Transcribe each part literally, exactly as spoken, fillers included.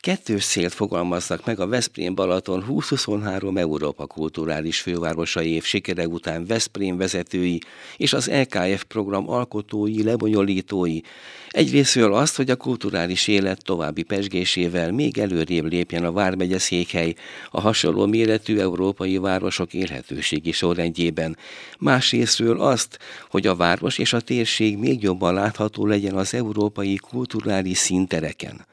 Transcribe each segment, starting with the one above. kettős célt fogalmaznak meg a Veszprém-Balaton kétezer-huszonhárom Európa Kulturális Fővárosa év sikere után Veszprém vezetői és az é ká ef program alkotói, lebonyolítói. Egyrésztről azt, hogy a kulturális élet további pezsgésével még előrébb lépjen a vármegye székhely a hasonló méretű európai városok élhetőségi sorrendjében. Másrésztről azt, hogy a város és a térség még jobban látható legyen az európai kulturális színtereken.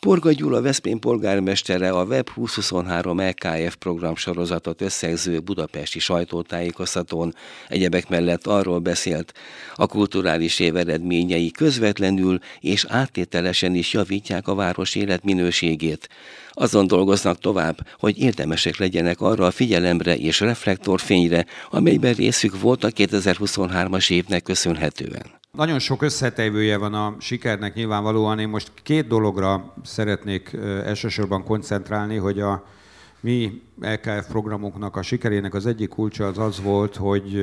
Porga Gyula Veszprém polgármestere a web kétezer-huszonhárom é ká ef programsorozatot összegző budapesti sajtótájékoztatón egyebek mellett arról beszélt, a kulturális év eredményei közvetlenül és áttételesen is javítják a város életminőségét. Azon dolgoznak tovább, hogy érdemesek legyenek arra a figyelemre és reflektorfényre, amelyben részük volt a kétezer-huszonhármas évnek köszönhetően. Nagyon sok összetevője van a sikernek nyilvánvalóan. Én most két dologra szeretnék elsősorban koncentrálni, hogy a mi é ká ef programunknak a sikerének az egyik kulcsa az az volt, hogy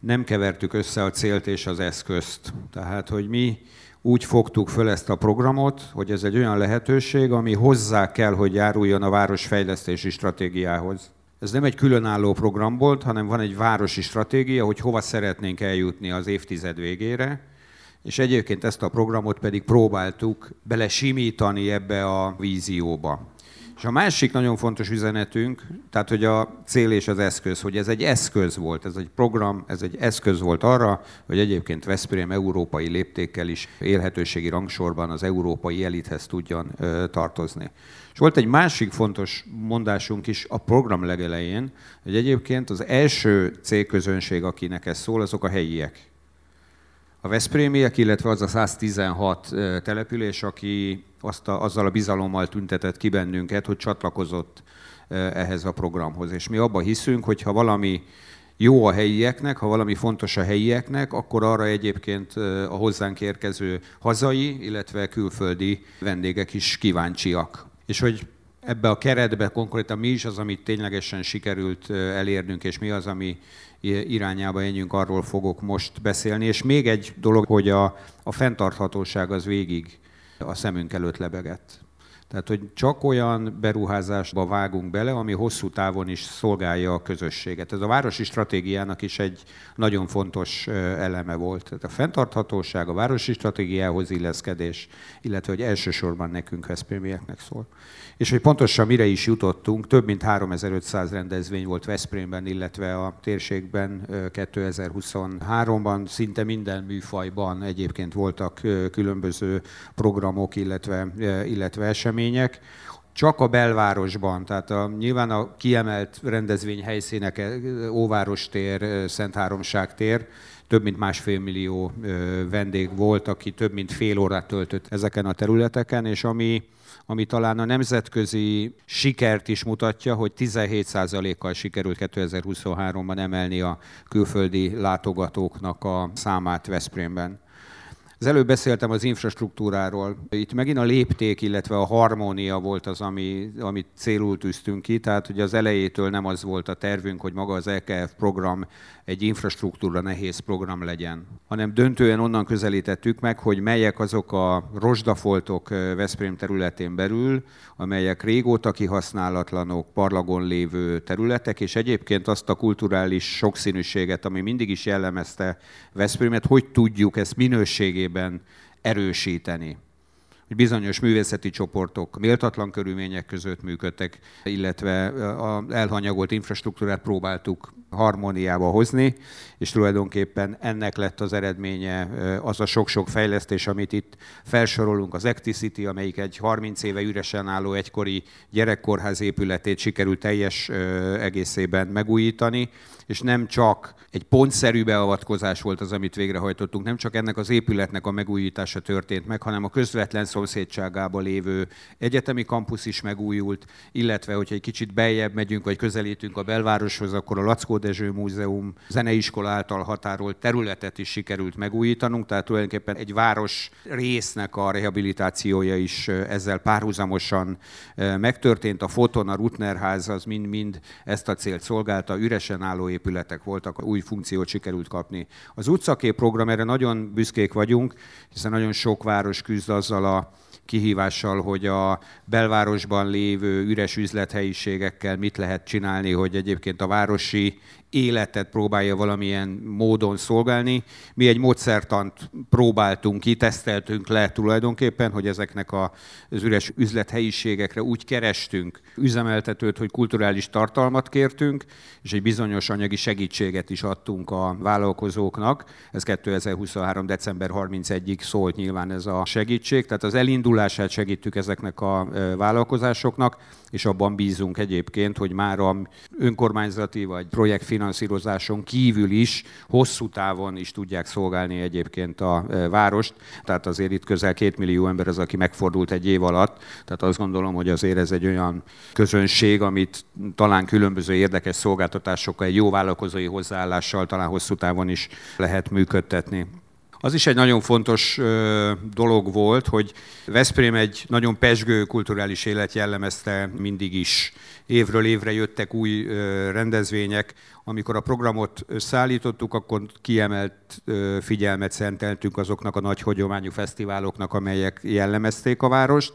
nem kevertük össze a célt és az eszközt. Tehát, hogy mi úgy fogtuk föl ezt a programot, hogy ez egy olyan lehetőség, ami hozzá kell, hogy járuljon a városfejlesztési stratégiához. Ez nem egy különálló program volt, hanem van egy városi stratégia, hogy hova szeretnénk eljutni az évtized végére, és egyébként ezt a programot pedig próbáltuk belesimítani ebbe a vízióba. És a másik nagyon fontos üzenetünk, tehát hogy a cél és az eszköz, hogy ez egy eszköz volt, ez egy program, ez egy eszköz volt arra, hogy egyébként Veszprém európai léptékkel is élhetőségi rangsorban az európai elithez tudjon tartozni. És volt egy másik fontos mondásunk is a program legelején, hogy egyébként az első célközönség, akinek ez szól, azok a helyiek. A veszprémiek, illetve az a száztizenhat település, aki azt a, azzal a bizalommal tüntetett ki bennünket, hogy csatlakozott ehhez a programhoz. És mi abban hiszünk, hogy ha valami jó a helyieknek, ha valami fontos a helyieknek, akkor arra egyébként a hozzánk érkező hazai, illetve külföldi vendégek is kíváncsiak. És hogy ebbe a keretbe konkrétan mi is az, amit ténylegesen sikerült elérnünk, és mi az, ami irányába menjünk, arról fogok most beszélni. És még egy dolog, hogy a, a fenntarthatóság az végig a szemünk előtt lebegett. Tehát, hogy csak olyan beruházásba vágunk bele, ami hosszú távon is szolgálja a közösséget. Ez a városi stratégiának is egy nagyon fontos eleme volt. Tehát a fenntarthatóság, a városi stratégiához illeszkedés, illetve hogy elsősorban nekünk veszprémieknek szól. És hogy pontosan mire is jutottunk, több mint háromezer-ötszáz rendezvény volt Veszprémben, illetve a térségben kétezer-huszonháromban, szinte minden műfajban egyébként voltak különböző programok, illetve, illetve események. Csak a belvárosban, tehát a, nyilván a kiemelt rendezvény helyszínek, Óvárostér, Szentháromságtér, több mint másfél millió vendég volt, aki több mint fél órát töltött ezeken a területeken, és ami, ami talán a nemzetközi sikert is mutatja, hogy tizenhét százalékkal sikerült kétezer-huszonháromban emelni a külföldi látogatóknak a számát Veszprémben. Az előbb beszéltem az infrastruktúráról. Itt megint a lépték, illetve a harmónia volt az, ami, amit célul tűztünk ki. Tehát ugye az elejétől nem az volt a tervünk, hogy maga az é ká ef program egy infrastruktúra nehéz program legyen, hanem döntően onnan közelítettük meg, hogy melyek azok a rozsdafoltok Veszprém területén belül, amelyek régóta kihasználatlanok, parlagon lévő területek, és egyébként azt a kulturális sokszínűséget, ami mindig is jellemezte Veszprémet, hogy tudjuk ezt minőségében erősíteni. Hogy bizonyos művészeti csoportok méltatlan körülmények között működtek, illetve az elhanyagolt infrastruktúrát próbáltuk harmóniába hozni, és tulajdonképpen ennek lett az eredménye az a sok-sok fejlesztés, amit itt felsorolunk. Az Acticity, amelyik egy harminc éve üresen álló egykori gyerekkórház épületét sikerült teljes egészében megújítani, és nem csak egy pontszerű beavatkozás volt az, amit végrehajtottunk, nem csak ennek az épületnek a megújítása történt meg, hanem a közvetlen szomszédságában lévő egyetemi kampusz is megújult, illetve hogyha egy kicsit beljebb megyünk, vagy közelítünk a belvároshoz, akkor a Lackó Dezső Múzeum zeneiskola által határolt területet is sikerült megújítanunk, tehát tulajdonképpen egy város résznek a rehabilitációja is ezzel párhuzamosan megtörtént. A Foton, a Ruttner ház, az mind-mind ezt a célt szolgálta, üresen álló épületek voltak, új funkciót sikerült kapni. Az utcakép program, erre nagyon büszkék vagyunk, hiszen nagyon sok város küzd azzal a kihívással, hogy a belvárosban lévő üres üzlethelyiségekkel mit lehet csinálni, hogy egyébként a városi életet próbálja valamilyen módon szolgálni. Mi egy módszertant próbáltunk ki, teszteltünk le tulajdonképpen, hogy ezeknek az üres üzlethelyiségekre úgy kerestünk üzemeltetőt, hogy kulturális tartalmat kértünk, és egy bizonyos anyagi segítséget is adtunk a vállalkozóknak. Ez kétezer-huszonhárom december harmincegyedikéig szólt nyilván ez a segítség, tehát az elindulását segítjük ezeknek a vállalkozásoknak, és abban bízunk egyébként, hogy már a önkormányzati vagy projektfinanszírozáson kívül is, hosszú távon is tudják szolgálni egyébként a várost. Tehát azért itt közel két millió ember az, aki megfordult egy év alatt. Tehát azt gondolom, hogy azért ez egy olyan közönség, amit talán különböző érdekes szolgáltatásokkal, egy jó vállalkozói hozzáállással talán hosszú távon is lehet működtetni. Az is egy nagyon fontos dolog volt, hogy Veszprém egy nagyon pezsgő kulturális élet jellemezte mindig is. Évről évre jöttek új rendezvények. Amikor a programot szállítottuk, akkor kiemelt figyelmet szenteltünk azoknak a nagy hagyományú fesztiváloknak, amelyek jellemezték a várost.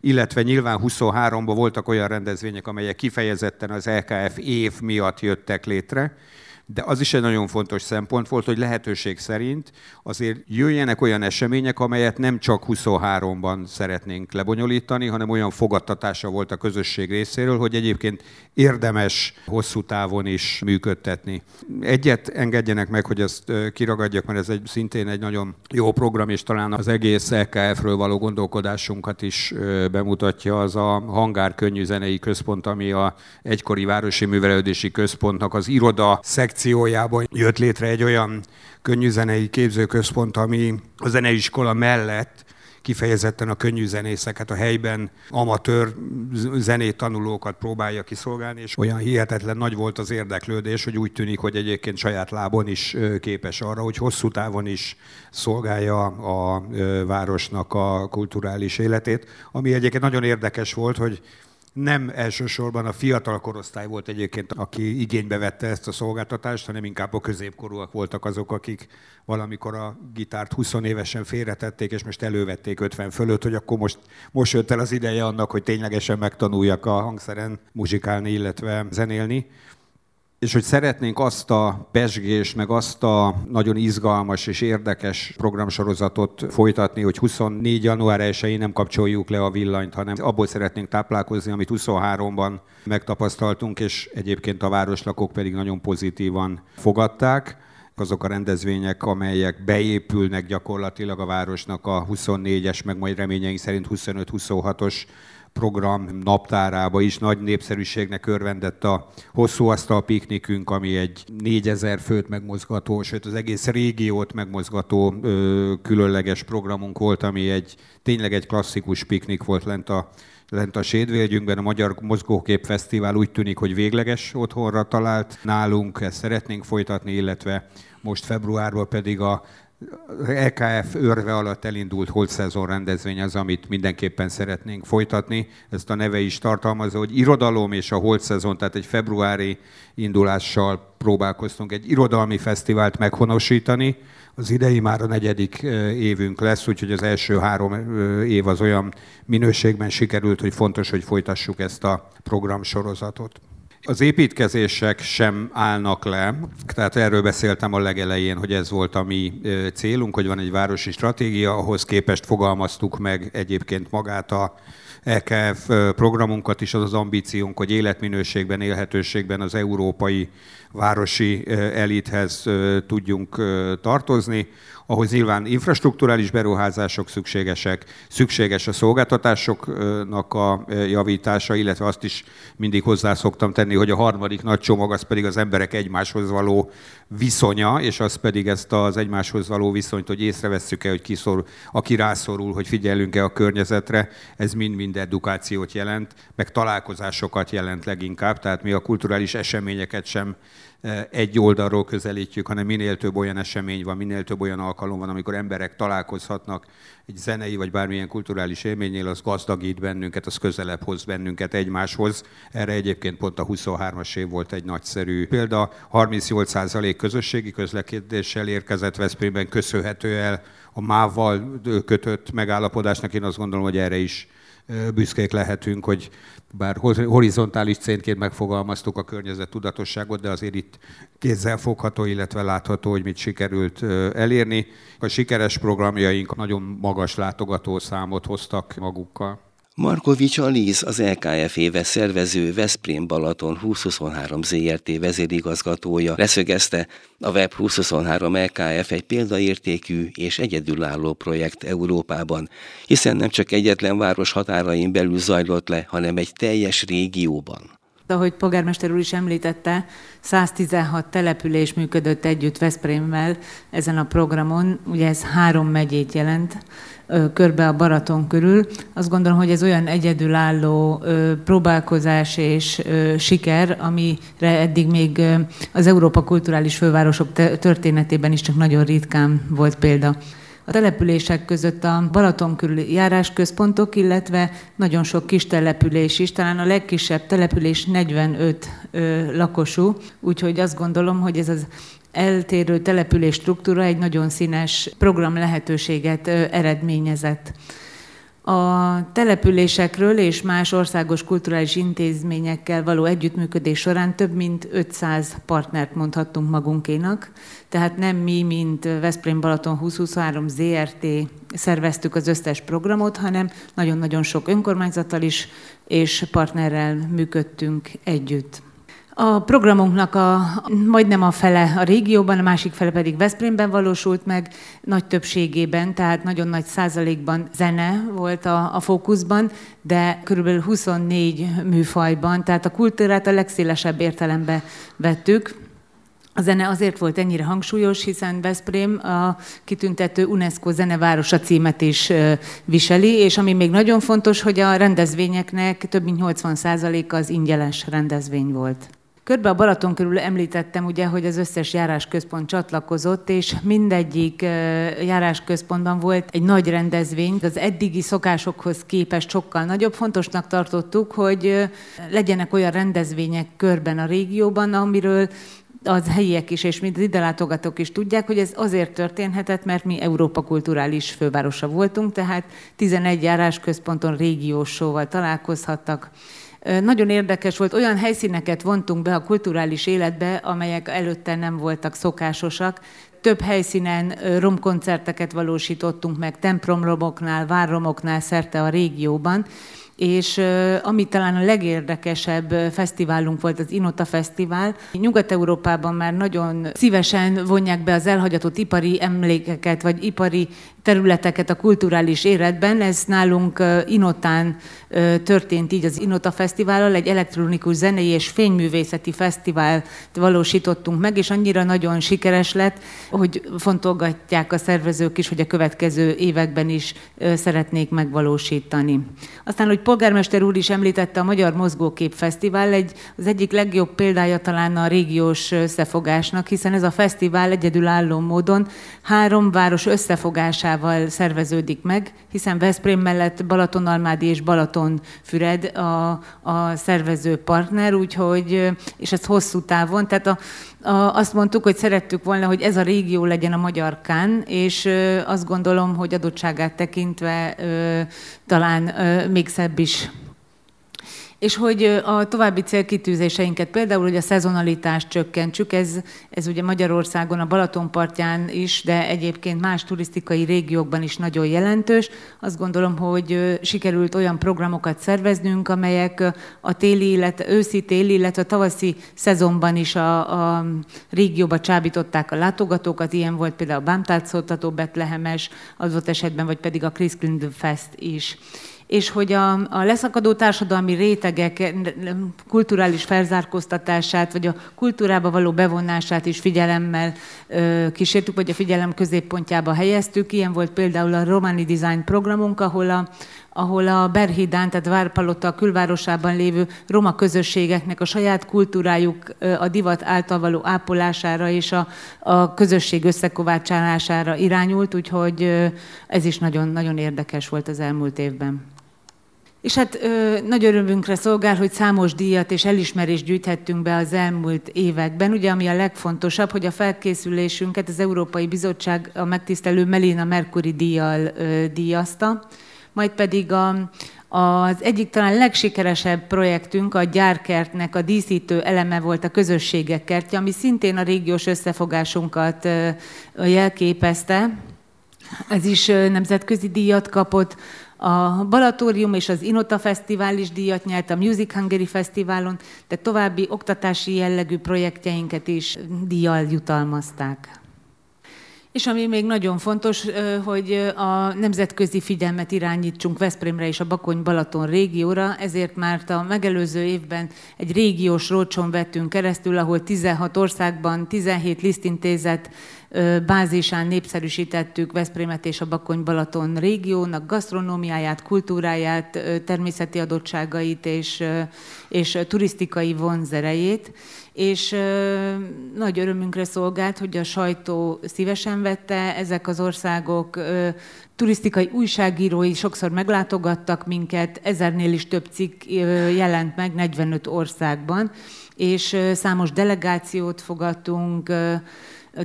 Illetve nyilván huszonháromban voltak olyan rendezvények, amelyek kifejezetten az é ká ef év miatt jöttek létre. De az is egy nagyon fontos szempont volt, hogy lehetőség szerint azért jöjjenek olyan események, amelyet nem csak huszonháromban szeretnénk lebonyolítani, hanem olyan fogadtatása volt a közösség részéről, hogy egyébként érdemes hosszú távon is működtetni. Egyet engedjenek meg, hogy ezt kiragadjak, mert ez egy, szintén egy nagyon jó program, és talán az egész é ká efről való gondolkodásunkat is bemutatja, az a Hangár Könnyű Zenei Központ, ami a egykori Városi Művelődési Központnak az iroda szekciójában jött létre egy olyan könnyűzenei képzőközpont, ami a zeneiskola mellett kifejezetten a könnyűzenészeket, a helyben amatőr zenét tanulókat próbálja kiszolgálni, és olyan hihetetlen nagy volt az érdeklődés, hogy úgy tűnik, hogy egyébként saját lábon is képes arra, hogy hosszú távon is szolgálja a városnak a kulturális életét, ami egyébként nagyon érdekes volt, hogy nem elsősorban a fiatal korosztály volt egyébként, aki igénybe vette ezt a szolgáltatást, hanem inkább a középkorúak voltak azok, akik valamikor a gitárt húsz évesen félretették, és most elővették ötven fölött, hogy akkor most, most jött el az ideje annak, hogy ténylegesen megtanuljak a hangszeren muzsikálni, illetve zenélni. És hogy szeretnénk azt a pezsgést, meg azt a nagyon izgalmas és érdekes programsorozatot folytatni, hogy huszonnégy január elsején nem kapcsoljuk le a villanyt, hanem abból szeretnénk táplálkozni, amit huszonháromban megtapasztaltunk, és egyébként a városlakók pedig nagyon pozitívan fogadták. Azok a rendezvények, amelyek beépülnek gyakorlatilag a városnak a huszonnégyes, meg majd reményeink szerint huszonöt-huszonhatos program naptárába is nagy népszerűségnek örvendett a hosszú asztal piknikünk, ami egy négyezer főt megmozgató, sőt az egész régiót megmozgató ö, különleges programunk volt, ami egy tényleg egy klasszikus piknik volt lent a, lent a Sédvölgyünkben. A Magyar Mozgókép Fesztivál úgy tűnik, hogy végleges otthonra talált nálunk, ezt szeretnénk folytatni, illetve most februárban pedig a é ká ef örve alatt elindult holdszezon rendezvény az, amit mindenképpen szeretnénk folytatni. Ezt a neve is tartalmazza, hogy irodalom és a holdszezon, tehát egy februári indulással próbálkoztunk egy irodalmi fesztivált meghonosítani. Az idei már a negyedik évünk lesz, úgyhogy az első három év az olyan minőségben sikerült, hogy fontos, hogy folytassuk ezt a programsorozatot. Az építkezések sem állnak le, tehát erről beszéltem a legelején, hogy ez volt a mi célunk, hogy van egy városi stratégia, ahhoz képest fogalmaztuk meg egyébként magát a é ká ef programunkat is, az az ambíciónk, hogy életminőségben, élhetőségben az európai városi elithez tudjunk tartozni, ahhoz nyilván infrastrukturális beruházások szükségesek, szükséges a szolgáltatásoknak a javítása, illetve azt is mindig hozzá szoktam tenni, hogy a harmadik nagy csomag az pedig az emberek egymáshoz való viszonya, és az pedig ezt az egymáshoz való viszonyt, hogy észrevesszük-e, hogy kiszorul, aki rászorul, hogy figyelünk-e a környezetre, ez mind-mind edukációt jelent, meg találkozásokat jelent leginkább, tehát mi a kulturális eseményeket sem egy oldalról közelítjük, hanem minél több olyan esemény van, minél több olyan alkalom van, amikor emberek találkozhatnak egy zenei vagy bármilyen kulturális élménynél, az gazdagít bennünket, az közelebb hoz bennünket egymáshoz. Erre egyébként pont a huszonhármas év volt egy nagyszerű példa. harmincnyolc százalék közösségi közlekedéssel érkezett Veszprémben, köszönhető el a mávval kötött megállapodásnak. Én azt gondolom, hogy erre is büszkék lehetünk, hogy bár horizontális célként megfogalmaztuk a környezettudatosságot, de azért itt kézzelfogható, illetve látható, hogy mit sikerült elérni. A sikeres programjaink nagyon magas látogatószámot hoztak magukkal. Markovics Alíz, az é ká ef éves szervező, Veszprém-Balaton húsz huszonhárom zé er té vezérigazgatója leszögezte, a web húsz huszonhárom é ká ef egy példaértékű és egyedülálló projekt Európában, hiszen nem csak egyetlen város határain belül zajlott le, hanem egy teljes régióban. Ahogy polgármester úr is említette, száztizenhat település működött együtt Veszprémmel ezen a programon, ugye ez három megyét jelent, körbe a Balaton körül. Azt gondolom, hogy ez olyan egyedülálló próbálkozás és siker, amire eddig még az Európa Kulturális Fővárosok történetében is csak nagyon ritkán volt példa. A települések között a Balaton körüli járásközpontok, illetve nagyon sok kis település is, talán a legkisebb település negyvenöt ö, lakosú, úgyhogy azt gondolom, hogy ez az eltérő település struktúra egy nagyon színes program lehetőséget ö, eredményezett. A településekről és más országos kulturális intézményekkel való együttműködés során több mint ötszáz partnert mondhattunk magunkénak. Tehát nem mi, mint Veszprém-Balaton húsz huszonhárom zé er té szerveztük az összes programot, hanem nagyon-nagyon sok önkormányzattal is és partnerrel működtünk együtt. A programunknak a, majdnem a fele a régióban, a másik fele pedig Veszprémben valósult meg, nagy többségében, tehát nagyon nagy százalékban zene volt a, a fókuszban, de körülbelül huszonnégy műfajban, tehát a kultúrát a legszélesebb értelembe vettük. A zene azért volt ennyire hangsúlyos, hiszen Veszprém a kitüntető UNESCO zenevárosa címet is viseli, és ami még nagyon fontos, hogy a rendezvényeknek több mint nyolcvan százaléka az ingyenes rendezvény volt. Körbe a Balaton körül említettem ugye, hogy az összes járásközpont csatlakozott, és mindegyik járásközpontban volt egy nagy rendezvény. Az eddigi szokásokhoz képest sokkal nagyobb. Fontosnak tartottuk, hogy legyenek olyan rendezvények körben a régióban, amiről az helyiek is, és mind ide látogatók is tudják, hogy ez azért történhetett, mert mi Európa Kulturális Fővárosa voltunk, tehát tizenegy járásközponton régiós showval találkozhattak. Nagyon érdekes volt, olyan helyszíneket vontunk be a kulturális életbe, amelyek előtte nem voltak szokásosak. Több helyszínen romkoncerteket valósítottunk meg, templomromoknál, várromoknál szerte a régióban, és ami talán a legérdekesebb fesztiválunk volt, az Inota Fesztivál. Nyugat-Európában már nagyon szívesen vonják be az elhagyatott ipari emlékeket, vagy ipari területeket a kulturális életben. Ez nálunk Inotán történt így az Inota Fesztivállal, egy elektronikus zenei és fényművészeti fesztivált valósítottunk meg, és annyira nagyon sikeres lett, hogy fontolgatják a szervezők is, hogy a következő években is szeretnék megvalósítani. Aztán, hogy polgármester úr is említette, a Magyar Mozgókép Fesztivál egy, az egyik legjobb példája talán a régiós összefogásnak, hiszen ez a fesztivál egyedülálló módon három város összefogásával szerveződik meg, hiszen Veszprém mellett Balatonalmádi és Balatonfüred a, a szervező partner, úgyhogy, és ez hosszú távon, tehát a azt mondtuk, hogy szerettük volna, hogy ez a régió legyen a Magyar Cannes, és azt gondolom, hogy adottságát tekintve talán még szebb is. És hogy a további célkitűzéseinket, például, hogy a szezonalitást csökkentsük, ez, ez ugye Magyarországon, a Balatonpartján is, de egyébként más turisztikai régiókban is nagyon jelentős. Azt gondolom, hogy sikerült olyan programokat szerveznünk, amelyek a téli, illetve őszi, téli, illetve a tavaszi szezonban is a, a régióba csábították a látogatókat. Ilyen volt például a Bámtájszoltató Betlehemes adott esetben, vagy pedig a Christkindlfest is. És hogy a, a leszakadó társadalmi rétegek kulturális felzárkóztatását, vagy a kultúrába való bevonását is figyelemmel ö, kísértük, vagy a figyelem középpontjába helyeztük. Ilyen volt például a Romani Design programunk, ahol a ahol a Berhidán, tehát Várpalota külvárosában lévő roma közösségeknek a saját kultúrájuk a divat által való ápolására és a, a közösség összekovácsálására irányult, úgyhogy ez is nagyon-nagyon érdekes volt az elmúlt évben. És hát nagy örömünkre szolgál, hogy számos díjat és elismerést gyűjthettünk be az elmúlt években. Ugye, ami a legfontosabb, hogy a felkészülésünket az Európai Bizottság a megtisztelő Melina Mercury-díjjal díjazta, majd pedig a, az egyik talán legsikeresebb projektünk, a gyárkertnek a díszítő eleme volt a közösségek kertje, ami szintén a régiós összefogásunkat jelképezte. Ez is nemzetközi díjat kapott. A Balatórium és az Inota Fesztivál is díjat nyert a Music Hungary Fesztiválon, de további oktatási jellegű projektjeinket is díjjal jutalmazták. És ami még nagyon fontos, hogy a nemzetközi figyelmet irányítsunk Veszprémre és a Bakony-Balaton régióra, ezért már a megelőző évben egy régiós rócson vettünk keresztül, ahol tizenhat országban, tizenhét lisztintézet bázisán népszerűsítettük Veszprémet és a Bakony-Balaton régiónak gasztronómiáját, kultúráját, természeti adottságait és, és turisztikai vonzerejét. És nagy örömünkre szolgált, hogy a sajtó szívesen vette, ezek az országok turisztikai újságírói sokszor meglátogattak minket, ezernél is több cikk jelent meg negyvenöt országban, és számos delegációt fogadtunk,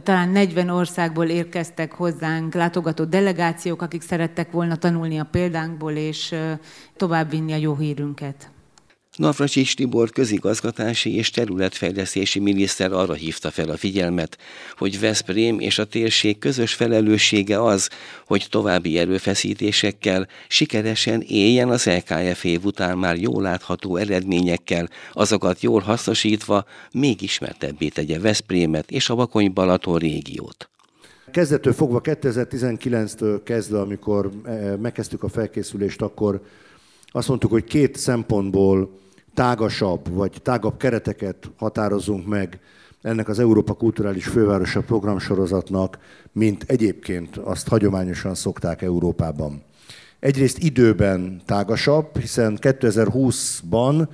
talán negyven országból érkeztek hozzánk látogató delegációk, akik szerettek volna tanulni a példánkból és továbbvinni a jó hírünket. Navracsics Tibor közigazgatási és területfejlesztési miniszter arra hívta fel a figyelmet, hogy Veszprém és a térség közös felelőssége az, hogy további erőfeszítésekkel sikeresen éljen az é ká ef év után már jól látható eredményekkel, azokat jól hasznosítva még ismertebbé tegye Veszprémet és a Bakony-Balaton régiót. Kezdettől fogva kétezer-tizenkilenctől kezdve, amikor megkezdtük a felkészülést, akkor azt mondtuk, hogy két szempontból tágasabb, vagy tágabb kereteket határozzunk meg ennek az Európa Kulturális Fővárosa programsorozatnak, mint egyébként azt hagyományosan szokták Európában. Egyrészt időben tágasabb, hiszen kétezer-húszban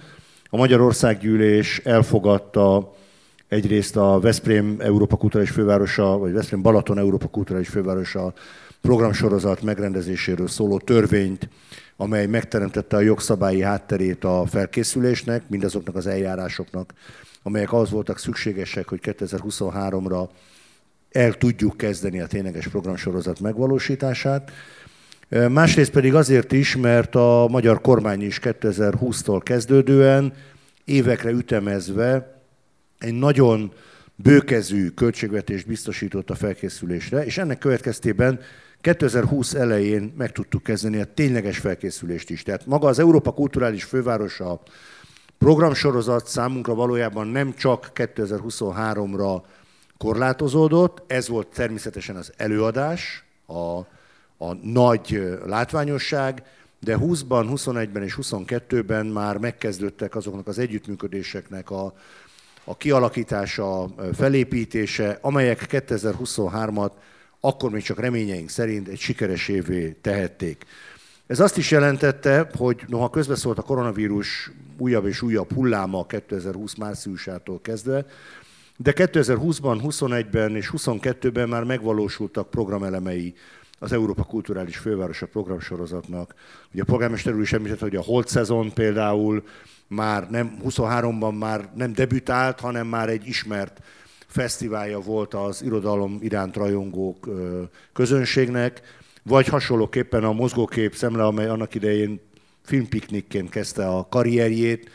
a Magyar Országgyűlés elfogadta egyrészt a Veszprém Európa Kulturális Fővárosa, vagy Veszprém-Balaton Európa Kulturális Fővárosa programsorozat megrendezéséről szóló törvényt, amely megteremtette a jogszabályi hátterét a felkészülésnek, mindazoknak az eljárásoknak, amelyek ahhoz voltak szükségesek, hogy kétezer-huszonháromra el tudjuk kezdeni a tényleges programsorozat megvalósítását. Másrészt pedig azért is, mert a magyar kormány is kétezer-húsztól kezdődően évekre ütemezve egy nagyon bőkezű költségvetést biztosított a felkészülésre, és ennek következtében kétezer-húsz elején meg tudtuk kezdeni a tényleges felkészülést is. Tehát maga az Európa Kulturális Fővárosa programsorozat számunkra valójában nem csak kétezer-huszonháromra korlátozódott, ez volt természetesen az előadás, a, a nagy látványosság, de húszban, huszonegyben és huszonkettőben már megkezdődtek azoknak az együttműködéseknek a, a kialakítása, felépítése, amelyek kétezer-huszonhármat akkor még csak reményeink szerint egy sikeres évvé tehették. Ez azt is jelentette, hogy noha közbeszólt a koronavírus újabb és újabb hulláma kétezer-húsz márciusától kezdve, de kétezer-húszban, huszonegyben és huszonkettőben már megvalósultak programelemei az Európa Kulturális Fővárosa programsorozatnak. Ugye a polgármester úr is említette, hogy a holt szezon például már nem, huszonháromban már nem debütált, hanem már egy ismert fesztiválja volt az irodalom iránt rajongók közönségnek, vagy hasonlóképpen a Mozgókép szemle, amely annak idején filmpiknikként kezdte a karrierjét,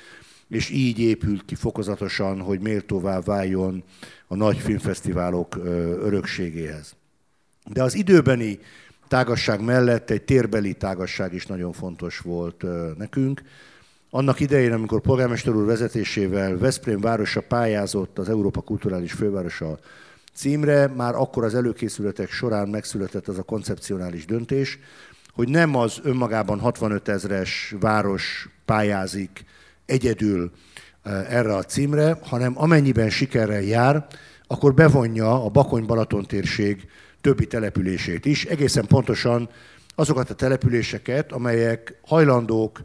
és így épült ki fokozatosan, hogy méltóvá váljon a nagy filmfesztiválok örökségéhez. De az időbeni tágasság mellett egy térbeli tágasság is nagyon fontos volt nekünk. Annak idején, amikor polgármester úr vezetésével Veszprém városa pályázott az Európa Kulturális Fővárosa címre, már akkor az előkészületek során megszületett az a koncepcionális döntés, hogy nem az önmagában hatvanöt ezres város pályázik egyedül erre a címre, hanem amennyiben sikerrel jár, akkor bevonja a Bakony-Balaton térség többi települését is, egészen pontosan azokat a településeket, amelyek hajlandók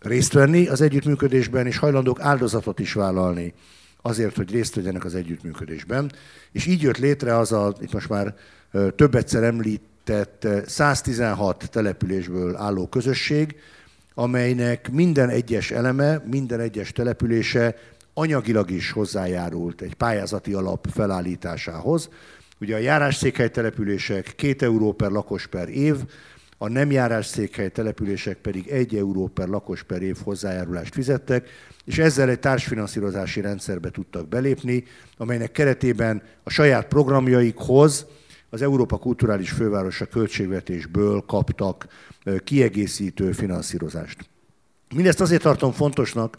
részt venni az együttműködésben, és hajlandók áldozatot is vállalni azért, hogy részt vegyenek az együttműködésben. És így jött létre az a, itt most már több egyszer említett száztizenhat településből álló közösség, amelynek minden egyes eleme, minden egyes települése anyagilag is hozzájárult egy pályázati alap felállításához. Ugye a járásszékhely települések két euró per lakos per év, a nem járásszékhely települések pedig egy euró per lakos per év hozzájárulást fizettek, és ezzel egy társfinanszírozási rendszerbe tudtak belépni, amelynek keretében a saját programjaikhoz az Európa Kulturális Fővárosa költségvetésből kaptak kiegészítő finanszírozást. Mindezt azért tartom fontosnak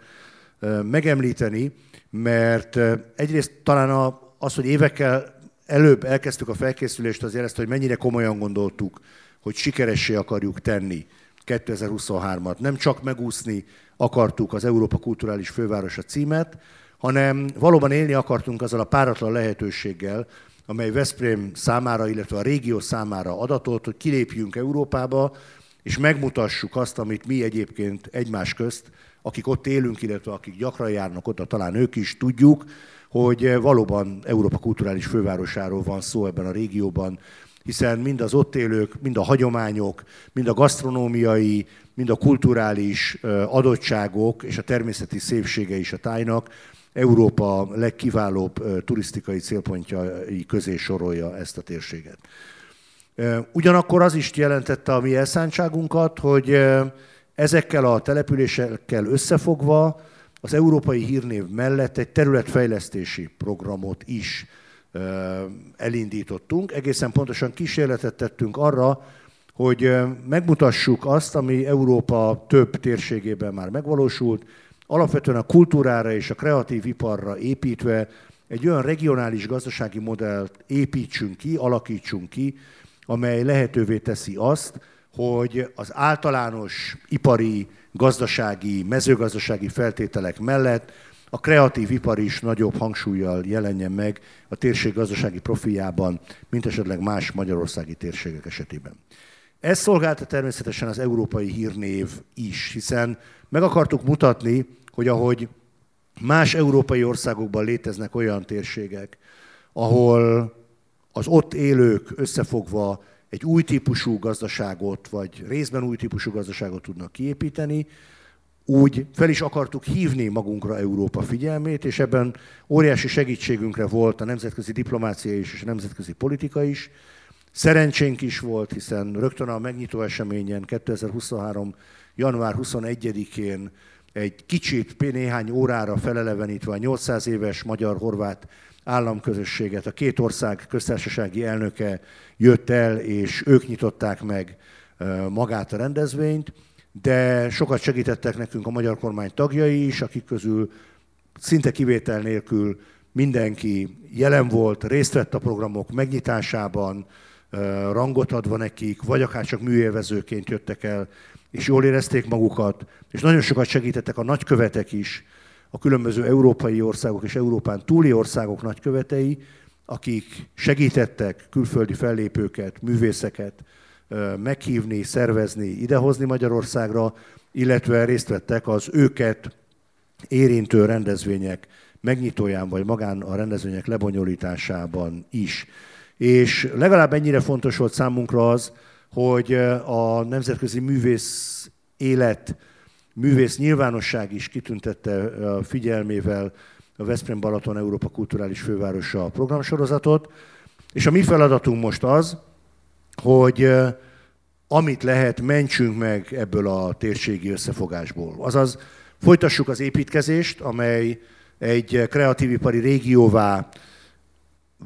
megemlíteni, mert egyrészt talán az, hogy évekkel előbb elkezdtük a felkészülést, az jelezte, hogy mennyire komolyan gondoltuk, hogy sikeressé akarjuk tenni kétezer-huszonhármat. Nem csak megúszni akartuk az Európa Kulturális Fővárosa címet, hanem valóban élni akartunk azzal a páratlan lehetőséggel, amely Veszprém számára, illetve a régió számára adatolt, hogy kilépjünk Európába, és megmutassuk azt, amit mi egyébként egymás közt, akik ott élünk, illetve akik gyakran járnak oda, talán ők is tudjuk, hogy valóban Európa Kulturális Fővárosáról van szó ebben a régióban, hiszen mind az ott élők, mind a hagyományok, mind a gasztronómiai, mind a kulturális adottságok és a természeti szépsége is a tájnak Európa legkiválóbb turisztikai célpontjai közé sorolja ezt a térséget. Ugyanakkor az is jelentette a mi elszántságunkat, hogy ezekkel a településekkel összefogva az európai hírnév mellett egy területfejlesztési programot is elindítottunk. Egészen pontosan kísérletet tettünk arra, hogy megmutassuk azt, ami Európa több térségében már megvalósult, alapvetően a kultúrára és a kreatív iparra építve egy olyan regionális gazdasági modellt építsünk ki, alakítsunk ki, amely lehetővé teszi azt, hogy az általános ipari, gazdasági, mezőgazdasági feltételek mellett a kreatív ipar is nagyobb hangsúllyal jelenjen meg a térség gazdasági profiljában, mint esetleg más magyarországi térségek esetében. Ez szolgálta természetesen az európai hírnév is, hiszen meg akartuk mutatni, hogy ahogy más európai országokban léteznek olyan térségek, ahol az ott élők összefogva egy új típusú gazdaságot, vagy részben új típusú gazdaságot tudnak kiépíteni, úgy fel is akartuk hívni magunkra Európa figyelmét, és ebben óriási segítségünkre volt a nemzetközi diplomácia is, és a nemzetközi politika is. Szerencsénk is volt, hiszen rögtön a megnyitó eseményen kétezer-huszonhárom január huszonegyedikén egy kicsit, néhány órára felelevenítve a nyolcszáz éves magyar-horvát államközösséget, a két ország köztársasági elnöke jött el, és ők nyitották meg magát a rendezvényt, de sokat segítettek nekünk a magyar kormány tagjai is, akik közül szinte kivétel nélkül mindenki jelen volt, részt vett a programok megnyitásában, rangot adva nekik, vagy akár csak műélvezőként jöttek el, és jól érezték magukat, és nagyon sokat segítettek a nagykövetek is, a különböző európai országok és Európán túli országok nagykövetei, akik segítettek külföldi fellépőket, művészeket meghívni, szervezni, idehozni Magyarországra, illetve részt vettek az őket érintő rendezvények megnyitóján, vagy magán a rendezvények lebonyolításában is. És legalább ennyire fontos volt számunkra az, hogy a nemzetközi művész élet, művész nyilvánosság is kitüntette a figyelmével a Veszprém-Balaton Európa Kulturális Fővárosa programsorozatot, és a mi feladatunk most az, hogy amit lehet, mentsünk meg ebből a térségi összefogásból. Azaz folytassuk az építkezést, amely egy kreatívipari régióvá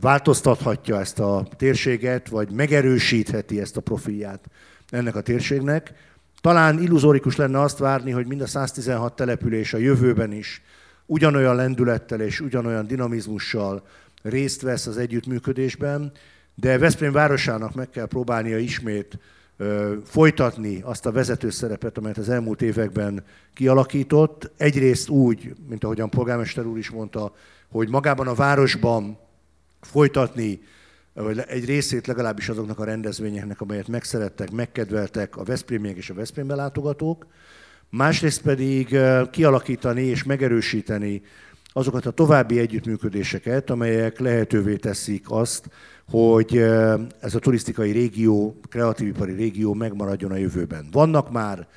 változtathatja ezt a térséget, vagy megerősítheti ezt a profilját ennek a térségnek. Talán illuzórikus lenne azt várni, hogy mind a száztizenhat település a jövőben is ugyanolyan lendülettel és ugyanolyan dinamizmussal részt vesz az együttműködésben, de Veszprém városának meg kell próbálnia ismét ö, folytatni azt a vezető szerepet, amelyet az elmúlt években kialakított. Egyrészt úgy, mint ahogyan polgármester úr is mondta, hogy magában a városban folytatni vagy egy részét legalábbis azoknak a rendezvényeknek, amelyet megszerettek, megkedveltek a veszprémiek és a Veszprémbe látogatók, másrészt pedig kialakítani és megerősíteni azokat a további együttműködéseket, amelyek lehetővé teszik azt, hogy ez a turisztikai régió, kreatívipari régió megmaradjon a jövőben. Vannak már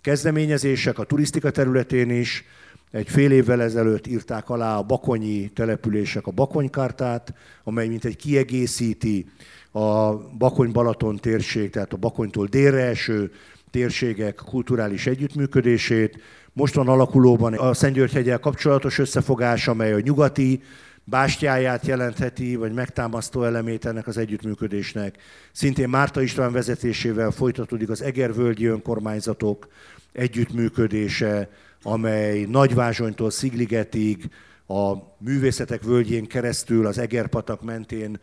kezdeményezések a turisztika területén is. Egy fél évvel ezelőtt írták alá a bakonyi települések a Bakonykártát, amely mintegy kiegészíti a Bakony-Balaton térség, tehát a Bakonytól délre eső térségek kulturális együttműködését. Most van alakulóban a Szent György hegyel kapcsolatos összefogás, amely a nyugati bástyáját jelentheti, vagy megtámasztó elemét ennek az együttműködésnek. Szintén Márta István vezetésével folytatódik az Eger Völgyi Önkormányzatok együttműködése, amely Nagyvázsonytól Szigligetig, a művészetek völgyén keresztül, az Egerpatak mentén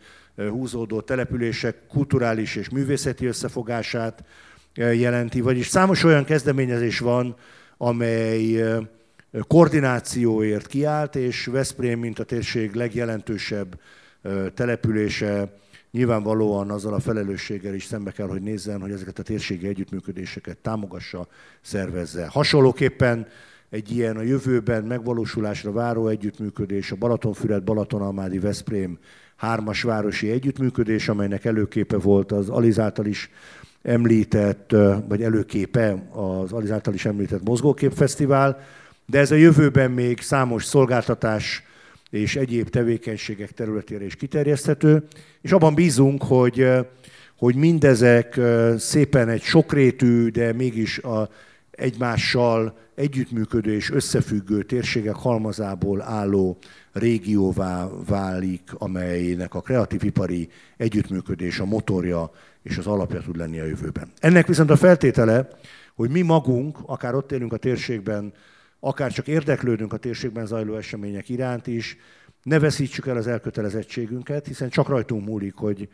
húzódó települések kulturális és művészeti összefogását jelenti. Vagyis számos olyan kezdeményezés van, amely koordinációért kiállt, és Veszprém, mint a térség legjelentősebb települése, nyilvánvalóan azzal a felelősséggel is szembe kell, hogy nézzen, hogy ezeket a térségi együttműködéseket támogassa, szervezze. Hasonlóképpen egy ilyen a jövőben megvalósulásra váró együttműködés, a Balatonfüred, Balatonalmádi, Veszprém hármas városi együttműködés, amelynek előképe volt az Alíz által is említett, vagy előképe az Alíz által is említett Mozgókép Fesztivál, de ez a jövőben még számos szolgáltatás és egyéb tevékenységek területére is kiterjeszthető, és abban bízunk, hogy, hogy mindezek szépen egy sokrétű, de mégis a egymással együttműködő és összefüggő térségek halmazából álló régióvá válik, amelynek a kreatívipari együttműködés a motorja és az alapja tud lenni a jövőben. Ennek viszont a feltétele, hogy mi magunk, akár ott élünk a térségben, akár csak érdeklődünk a térségben zajló események iránt is, ne veszítsük el az elkötelezettségünket, hiszen csak rajtunk múlik, hogy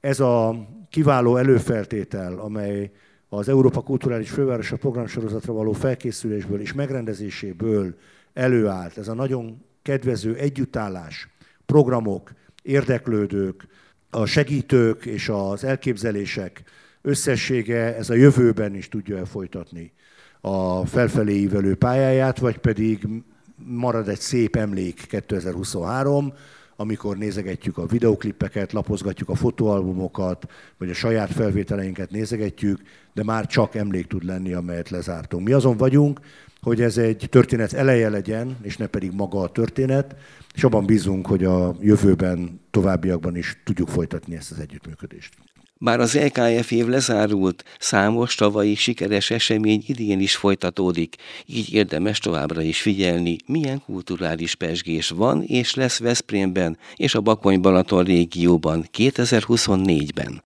ez a kiváló előfeltétel, amely az Európa Kulturális Fővárosa programsorozatra való felkészülésből és megrendezéséből előállt, ez a nagyon kedvező együttállás, programok, érdeklődők, a segítők és az elképzelések összessége, ez a jövőben is tudja elfolytatni a felfelé ívelő pályáját, vagy pedig marad egy szép emlék kétezer-huszonhárom, amikor nézegetjük a videoklippeket, lapozgatjuk a fotóalbumokat, vagy a saját felvételeinket nézegetjük, de már csak emlék tud lenni, amelyet lezártunk. Mi azon vagyunk, hogy ez egy történet eleje legyen, és ne pedig maga a történet, és abban bízunk, hogy a jövőben továbbiakban is tudjuk folytatni ezt az együttműködést. Bár az é ká ef év lezárult, számos tavalyi sikeres esemény idén is folytatódik, így érdemes továbbra is figyelni, milyen kulturális pezsgés van és lesz Veszprémben és a Bakony-Balaton régióban kétezer-huszonnégyben.